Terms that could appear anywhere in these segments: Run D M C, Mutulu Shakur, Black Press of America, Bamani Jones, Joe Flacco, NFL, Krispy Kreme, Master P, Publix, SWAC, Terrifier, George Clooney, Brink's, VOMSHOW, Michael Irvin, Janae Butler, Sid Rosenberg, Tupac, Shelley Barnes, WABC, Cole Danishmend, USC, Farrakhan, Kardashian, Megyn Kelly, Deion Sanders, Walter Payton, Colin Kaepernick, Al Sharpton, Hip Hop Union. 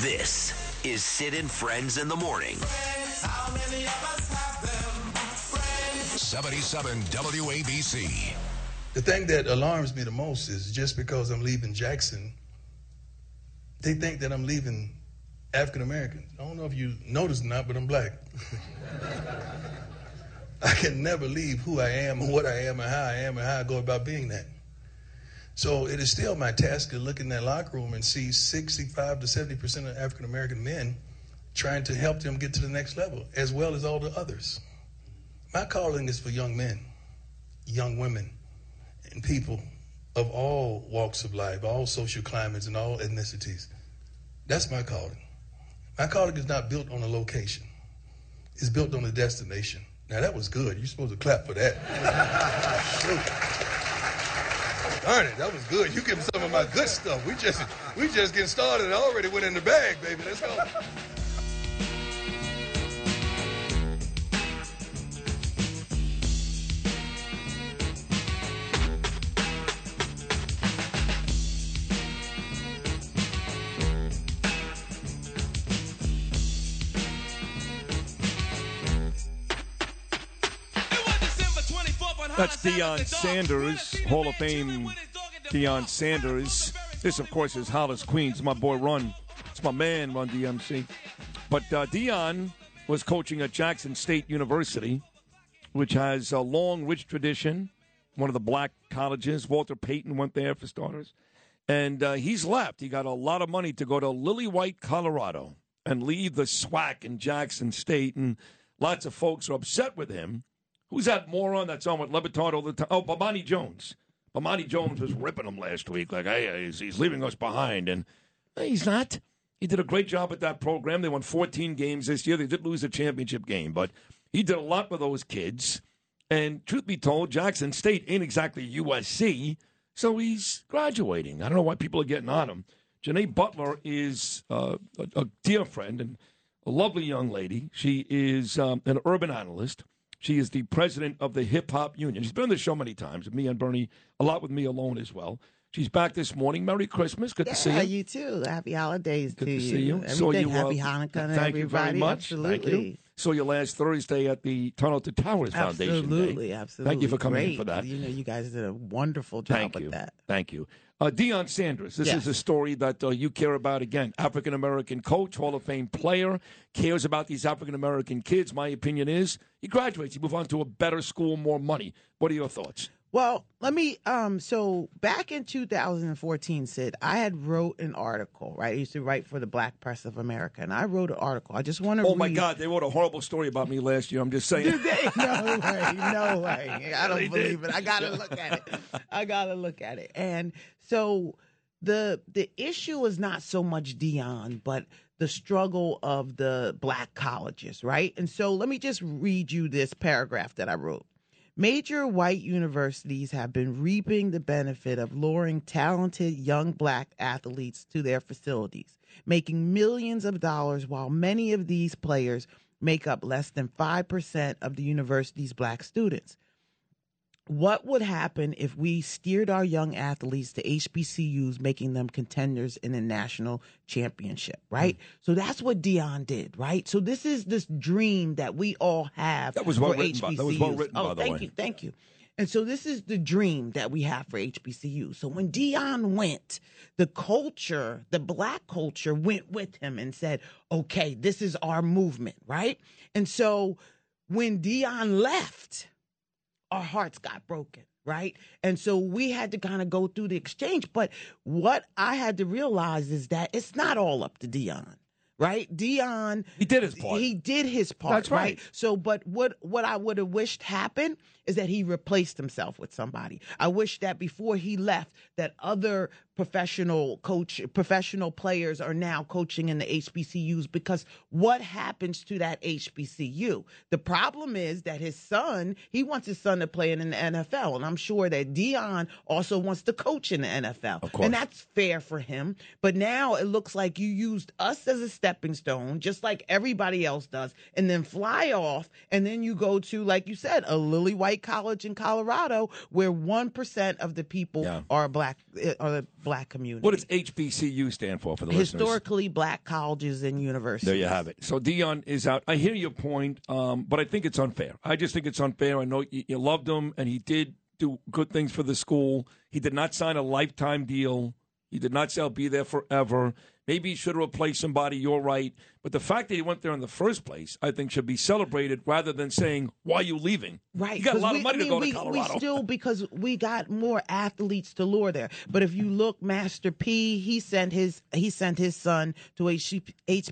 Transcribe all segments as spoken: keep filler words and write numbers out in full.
This is Sid and Friends in the Morning. Friends, how many of us have them? Friends. seventy-seven W A B C. The thing that alarms me the most is just because I'm leaving Jackson, they think that I'm leaving African Americans. I don't know if you noticed or not, but I'm black. I can never leave who I am and what I am and how I am and how I go about being that. So it is still my task to look in that locker room and see sixty-five to seventy percent of African American men trying to help them get to the next level, as well as all the others. My calling is for young men, young women, and people of all walks of life, all social climates and all ethnicities. That's my calling. My calling is not built on a location. It's built on a destination. Now that was good. You're supposed to clap for that. Darn it, that was good. You give them some of my good stuff. We just we just getting started. I already went in the bag, baby. Let's go. That's Deion Sanders, Hall of Fame Deion Sanders. This, of course, is Hollis, Queens. My boy, Run. It's my man, Run D M C. But uh, Deion was coaching at Jackson State University, which has a long, rich tradition, one of the black colleges. Walter Payton went there, for starters. And uh, he's left. He got a lot of money to go to Lily White, Colorado, and leave the SWAC in Jackson State. And lots of folks are upset with him. Who's that moron that's on with Levitard all the time? Oh, Bamani Jones. Bamani Jones was ripping him last week. Like, hey, he's, he's leaving us behind. And no, he's not. He did a great job at that program. They won fourteen games this year. They did lose a championship game. But he did a lot with those kids. And truth be told, Jackson State ain't exactly U S C. So he's graduating. I don't know why people are getting on him. Janae Butler is uh, a, a dear friend and a lovely young lady. She is um, an urban analyst. She is the president of the Hip Hop Union. She's been on the show many times, me and Bernie, a lot with Me Alone as well. She's back this morning. Merry Christmas. Good yeah, to see you. you too. Happy holidays Good to you. Good to see you. Everything. So you Happy uh, Hanukkah to everybody. Thank you very much. Absolutely. Thank you. Saw you last Thursday at the Tunnel to Towers absolutely, Foundation Day. Absolutely, absolutely. Thank you for coming Great. in for that. You know, you guys did a wonderful job Thank with you. that. Thank you. Uh, Deion Sanders, this yes. is a story that uh, you care about. Again, African-American coach, Hall of Fame player, cares about these African-American kids. My opinion is he graduates. He moves on to a better school, more money. What are your thoughts? Well, let me um, – so back in two thousand fourteen, Sid, I had wrote an article, right? I used to write for the Black Press of America, and I wrote an article. I just want to Oh, read. my God. They wrote a horrible story about me last year. I'm just saying. Did they? No way. No way. I don't they believe did. it. I got to look at it. I got to look at it. And – So the the issue is not so much Deion, but the struggle of the black colleges, right? And so let me just read you this paragraph that I wrote. Major white universities have been reaping the benefit of luring talented young black athletes to their facilities, making millions of dollars while many of these players make up less than five percent of the university's black students. What would happen if we steered our young athletes to H B C Us, making them contenders in a national championship, right? Mm. So that's what Deion did, right? So this is this dream that we all have that was well for written H B C Us. By, that was well written, oh, by the thank way. you, thank you. And so this is the dream that we have for H B C U. So when Deion went, the culture, the black culture went with him and said, okay, this is our movement, right? And so when Deion left... our hearts got broken, right? And so we had to kind of go through the exchange. But what I had to realize is that it's not all up to Deion, right? Deion. He did his part. He did his part. That's right. right? So, but what, what I would have wished happened is that he replaced himself with somebody. I wish that before he left, that other professional coach, professional players are now coaching in the H B C Us, because what happens to that H B C U? The problem is that his son, he wants his son to play in the N F L, and I'm sure that Deion also wants to coach in the N F L. Of course. And that's fair for him. But now it looks like you used us as a stepping stone, just like everybody else does, and then fly off, and then you go to, like you said, a lily white college in Colorado where one percent of the people yeah. are black, are the black community. What does H B C U stand for, for the listeners? Historically black colleges and universities. There you have it. So Deion is out. I hear your point, um, but I think it's unfair. I just think it's unfair. I know you, you loved him, and he did do good things for the school. He did not sign a lifetime deal. He did not say, I'll be there forever. Maybe he should replace somebody. You're right. But the fact that he went there in the first place, I think, should be celebrated rather than saying, why are you leaving? Right. You got a lot we, of money I mean, to go we, to Colorado. We still, because we got more athletes to lure there. But if you look, Master P, he sent his he sent his son to H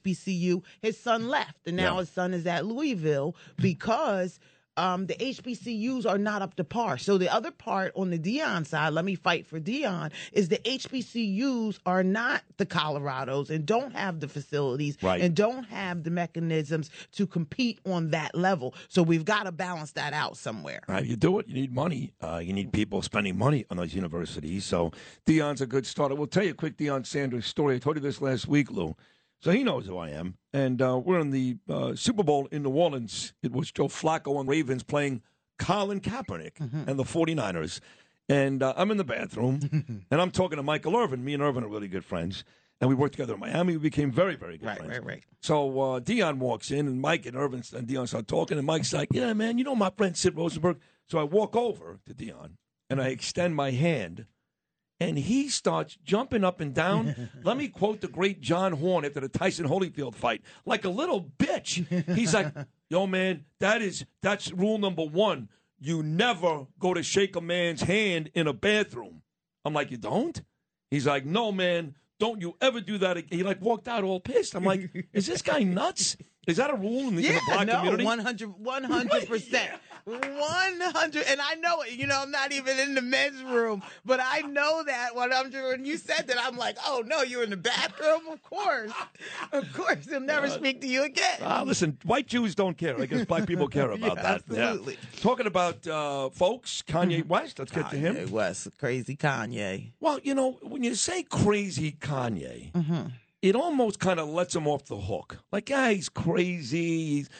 B C U. His son left, and now yeah. his son is at Louisville because Um, the H B C Us are not up to par. So the other part on the Deion side, let me fight for Deion, is the H B C Us are not the Colorados and don't have the facilities right. and don't have the mechanisms to compete on that level. So we've got to balance that out somewhere. Right, you do it. You need money. Uh, you need people spending money on those universities. So Deion's a good starter. We'll tell you a quick Deion Sanders story. I told you this last week, Lou. So he knows who I am, and uh, we're in the uh, Super Bowl in New Orleans. It was Joe Flacco and Ravens playing Colin Kaepernick mm-hmm. and the forty-niners. And uh, I'm in the bathroom, and I'm talking to Michael Irvin. Me and Irvin are really good friends, and we worked together in Miami. We became very, very good right, friends. Right, right, right. So uh, Deion walks in, and Mike and Irvin and Deion start talking, and Mike's like, yeah, man, you know my friend Sid Rosenberg. So I walk over to Deion, and I extend my hand. And he starts jumping up and down. Let me quote the great John Horn after the Tyson-Holyfield fight. Like a little bitch. He's like, yo, man, that is, that's rule number one. You never go to shake a man's hand in a bathroom. I'm like, you don't? He's like, no, man, don't you ever do that again. He, like, walked out all pissed. I'm like, is this guy nuts? Is that a rule in the, yeah, in the black no, community? one hundred percent. Yeah. one hundred, and I know it. You know, I'm not even in the men's room, but I know that when, I'm, when you said that, I'm like, oh, no, you're in the bathroom? Of course. Of course. They'll never uh, speak to you again. Uh, listen, white Jews don't care. I guess black people care about yeah, that. Absolutely. Yeah. Talking about uh, folks, Kanye West. Let's get Kanye to him. Kanye West, crazy Kanye. Well, you know, when you say crazy Kanye, mm-hmm. it almost kind of lets him off the hook. Like, yeah, he's crazy. He's,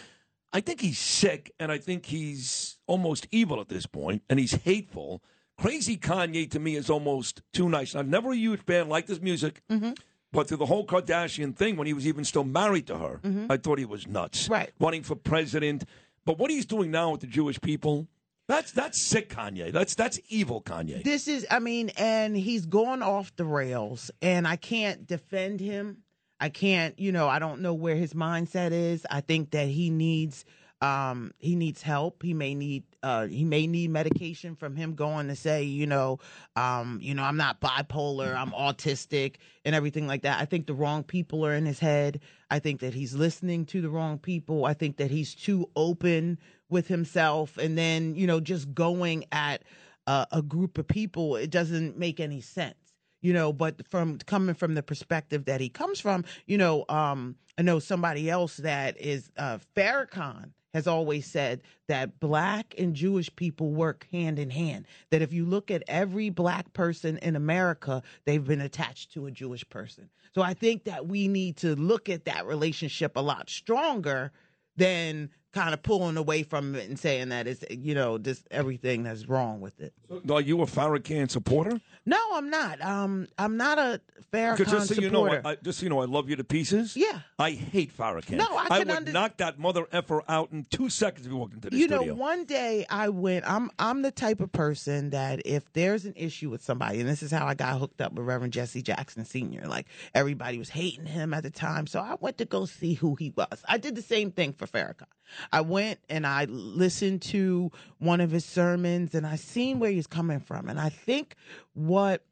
I think he's sick, and I think he's almost evil at this point, and he's hateful. Crazy Kanye, to me, is almost too nice. I'm never a huge fan, liked his music, mm-hmm. but through the whole Kardashian thing, when he was even still married to her, mm-hmm. I thought he was nuts. Right. Running for president. But what he's doing now with the Jewish people, That's that's sick, Kanye. That's that's evil, Kanye. This is, I mean, and he's gone off the rails, and I can't defend him. I can't, you know, I don't know where his mindset is. I think that he needs, um, he needs help. He may need, uh, he may need medication from him going to say, you know, um, you know, I'm not bipolar, I'm autistic, and everything like that. I think the wrong people are in his head. I think that he's listening to the wrong people. I think that he's too open with himself, and then, you know, just going at uh, a group of people, it doesn't make any sense. You know, but from coming from the perspective that he comes from, you know, um, I know somebody else that is uh, Farrakhan has always said that black and Jewish people work hand in hand, that if you look at every black person in America, they've been attached to a Jewish person. So I think that we need to look at that relationship a lot stronger than kind of pulling away from it and saying that it's, you know, this everything that's wrong with it. So, are you a Farrakhan supporter? No, I'm not. Um, I'm not a Farrakhan just so supporter. You know, I, just so you know, I love you to pieces. Yeah. I hate Farrakhan. No, I, can I would under- knock that mother effer out in two seconds if you walked into the you studio. You know, one day I went, I'm, I'm the type of person that if there's an issue with somebody, and this is how I got hooked up with Reverend Jesse Jackson Senior, like everybody was hating him at the time, so I went to go see who he was. I did the same thing for Farrakhan. I went and I listened to one of his sermons, and I seen where he's coming from. And I think what,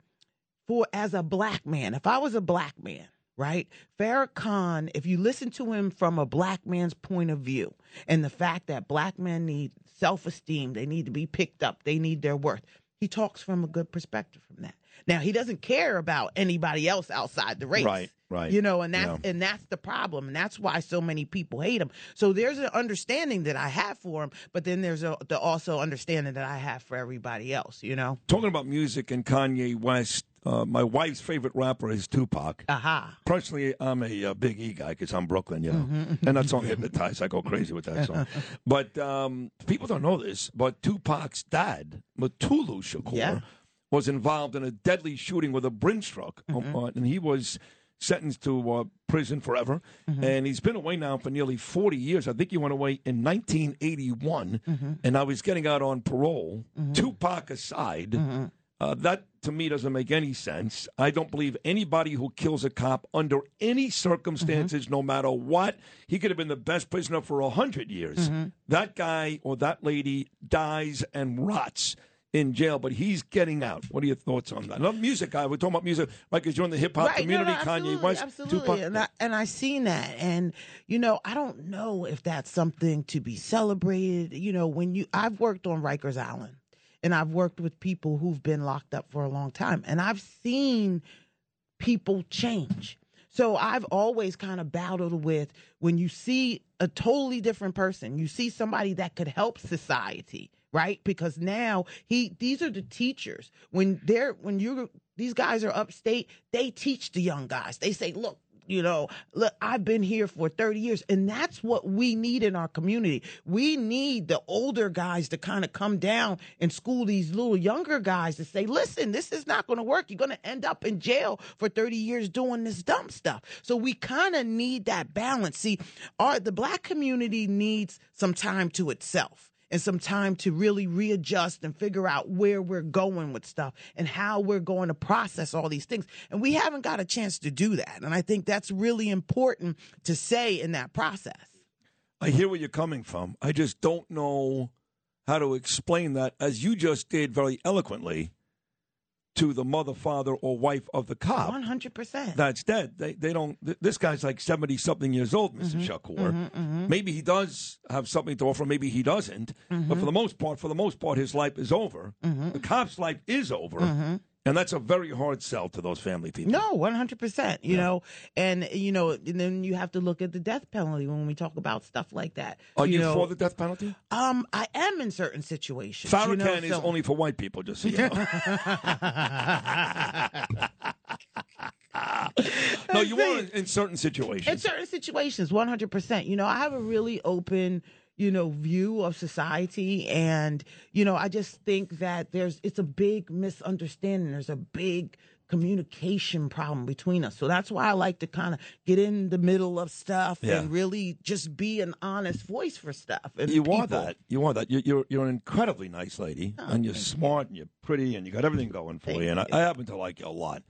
for as a black man, if I was a black man right? Farrakhan, if you listen to him from a black man's point of view, and the fact that black men need self-esteem, they need to be picked up, they need their worth, he talks from a good perspective from that. Now, he doesn't care about anybody else outside the race. Right, right. You know, and that's, yeah. and that's the problem. And that's why so many people hate him. So there's an understanding that I have for him, but then there's a, the also understanding that I have for everybody else, you know? Talking about music and Kanye West, uh, my wife's favorite rapper is Tupac. Aha. Uh-huh. Personally, I'm a uh, Big E guy because I'm Brooklyn, you know? Mm-hmm. And that song Hypnotized. I go crazy with that song. But um, people don't know this, but Tupac's dad, Mutulu Shakur, yeah. was involved in a deadly shooting with a Brink's truck, mm-hmm. uh, and he was sentenced to uh, prison forever. Mm-hmm. And he's been away now for nearly forty years. I think he went away in nineteen eighty-one, mm-hmm. and now he's getting out on parole. Mm-hmm. Tupac aside, mm-hmm. uh, that to me doesn't make any sense. I don't believe anybody who kills a cop under any circumstances, mm-hmm. no matter what. He could have been the best prisoner for one hundred years. Mm-hmm. That guy or that lady dies and rots in jail, but he's getting out. What are your thoughts on that? I love music, guy. We're talking about music, like you're in the hip hop right, community. No, no, Kanye West, absolutely. Tupac. And I, and I seen that, and you know, I don't know if that's something to be celebrated. You know, when you, I've worked on Rikers Island, and I've worked with people who've been locked up for a long time, and I've seen people change. So I've always kind of battled with when you see a totally different person, you see somebody that could help society. Right? Because now he, these are the teachers. When they're, when you, these guys are upstate, they teach the young guys. They say, look, you know, look, I've been here for thirty years. And that's what we need in our community. We need the older guys to kind of come down and school these little younger guys to say, listen, this is not going to work. You're going to end up in jail for thirty years doing this dumb stuff. So we kind of need that balance. See, our, the black community needs some time to itself. And some time to really readjust and figure out where we're going with stuff and how we're going to process all these things. And we haven't got a chance to do that. And I think that's really important to say in that process. I hear where you're coming from. I just don't know how to explain that, as you just did very eloquently, to the mother, father, or wife of the cop. one hundred percent. That's dead. They they don't. Th- this guy's like seventy-something years old, Mister Mm-hmm, Shakur. Mm-hmm, mm-hmm. Maybe he does have something to offer. Maybe he doesn't. Mm-hmm. But for the most part, for the most part, his life is over. Mm-hmm. The cop's life is over. Mm-hmm. And that's a very hard sell to those family people. No, one hundred percent. You yeah. know, and, you know, and then you have to look at the death penalty when we talk about stuff like that. Are you, you know, for the death penalty? Um, I am in certain situations. Farrakhan you know, so. is only for white people, just so you know. No, you are in, in certain situations. In certain situations, one hundred percent. You know, I have a really open, you know, view of society. And, you know, I just think that there's, it's a big misunderstanding. There's a big communication problem between us. So that's why I like to kind of get in the middle of stuff yeah. and really just be an honest voice for stuff. And you want that. You want that. You're, you're, you're an incredibly nice lady, oh, and you're smart, you. and you're pretty, and you got everything going for thank you. And I, I happen to like you a lot.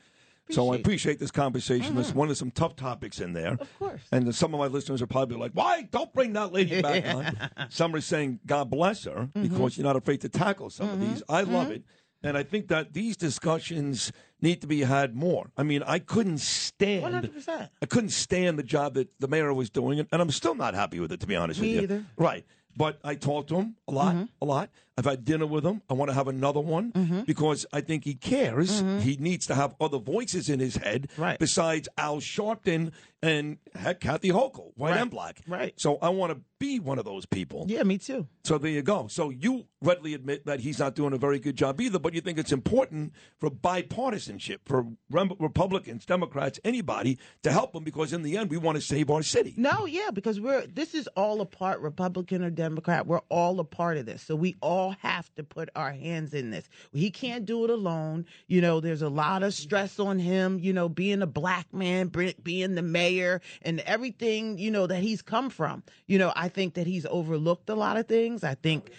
Appreciate so I appreciate this conversation. Mm-hmm. There's one of some tough topics in there. Of course. And some of my listeners are probably like, why? Don't bring that lady back yeah. on. Some are saying, God bless her, mm-hmm. because you're not afraid to tackle some mm-hmm. of these. I mm-hmm. love it. And I think that these discussions need to be had more. I mean, I couldn't stand one hundred percent. I couldn't stand the job that the mayor was doing, and I'm still not happy with it, to be honest Me with either. you. Right. But I talked to him a lot, mm-hmm. a lot. I've had dinner with him. I want to have another one mm-hmm. because I think he cares. Mm-hmm. He needs to have other voices in his head right. besides Al Sharpton and heck, Kathy Hochul, white right. and black. Right. So I want to be one of those people. Yeah, me too. So there you go. So you readily admit that he's not doing a very good job either, but you think it's important for bipartisanship, for rem- Republicans, Democrats, anybody to help him because in the end we want to save our city. No, yeah, because we're this is all a part, Republican or Democrat. We're all a part of this. So we all have to put our hands in this. He can't do it alone. You know, there's a lot of stress on him, you know, being a black man, being the mayor and everything, you know, that he's come from. You know, I think that he's overlooked a lot of things. I think...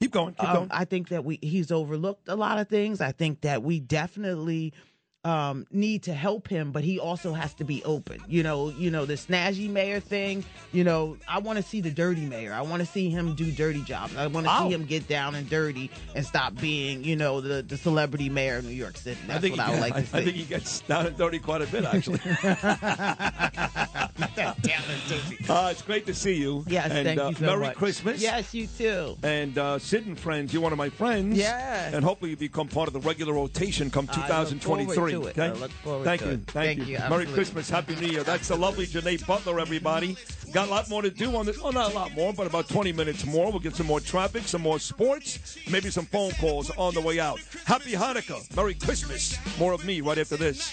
Keep going, keep um, going. I think that we he's overlooked a lot of things. I think that we definitely... um, need to help him, but he also has to be open. You know, you know, the snazzy mayor thing, you know, I want to see the dirty mayor. I want to see him do dirty jobs. I want to oh. see him get down and dirty and stop being, you know, the, the celebrity mayor of New York City. That's I think what I would got, like to I, see. I think he gets down and dirty quite a bit, actually. uh, it's great to see you. Yes, and, thank uh, you so Merry much. Christmas. Yes, you too. And uh, Sid and Friends, you're one of my friends. Yes. And hopefully you become part of the regular rotation come two thousand twenty-three. I look forward to it. Okay? I look forward thank to you. It. Thank, thank you. you. Merry Christmas. Happy New Year. That's absolutely. The lovely Janae Butler, everybody. Got a lot more to do on this. Well, not a lot more, but about twenty minutes more. We'll get some more traffic, some more sports, maybe some phone calls on the way out. Happy Hanukkah. Merry Christmas. More of me right after this.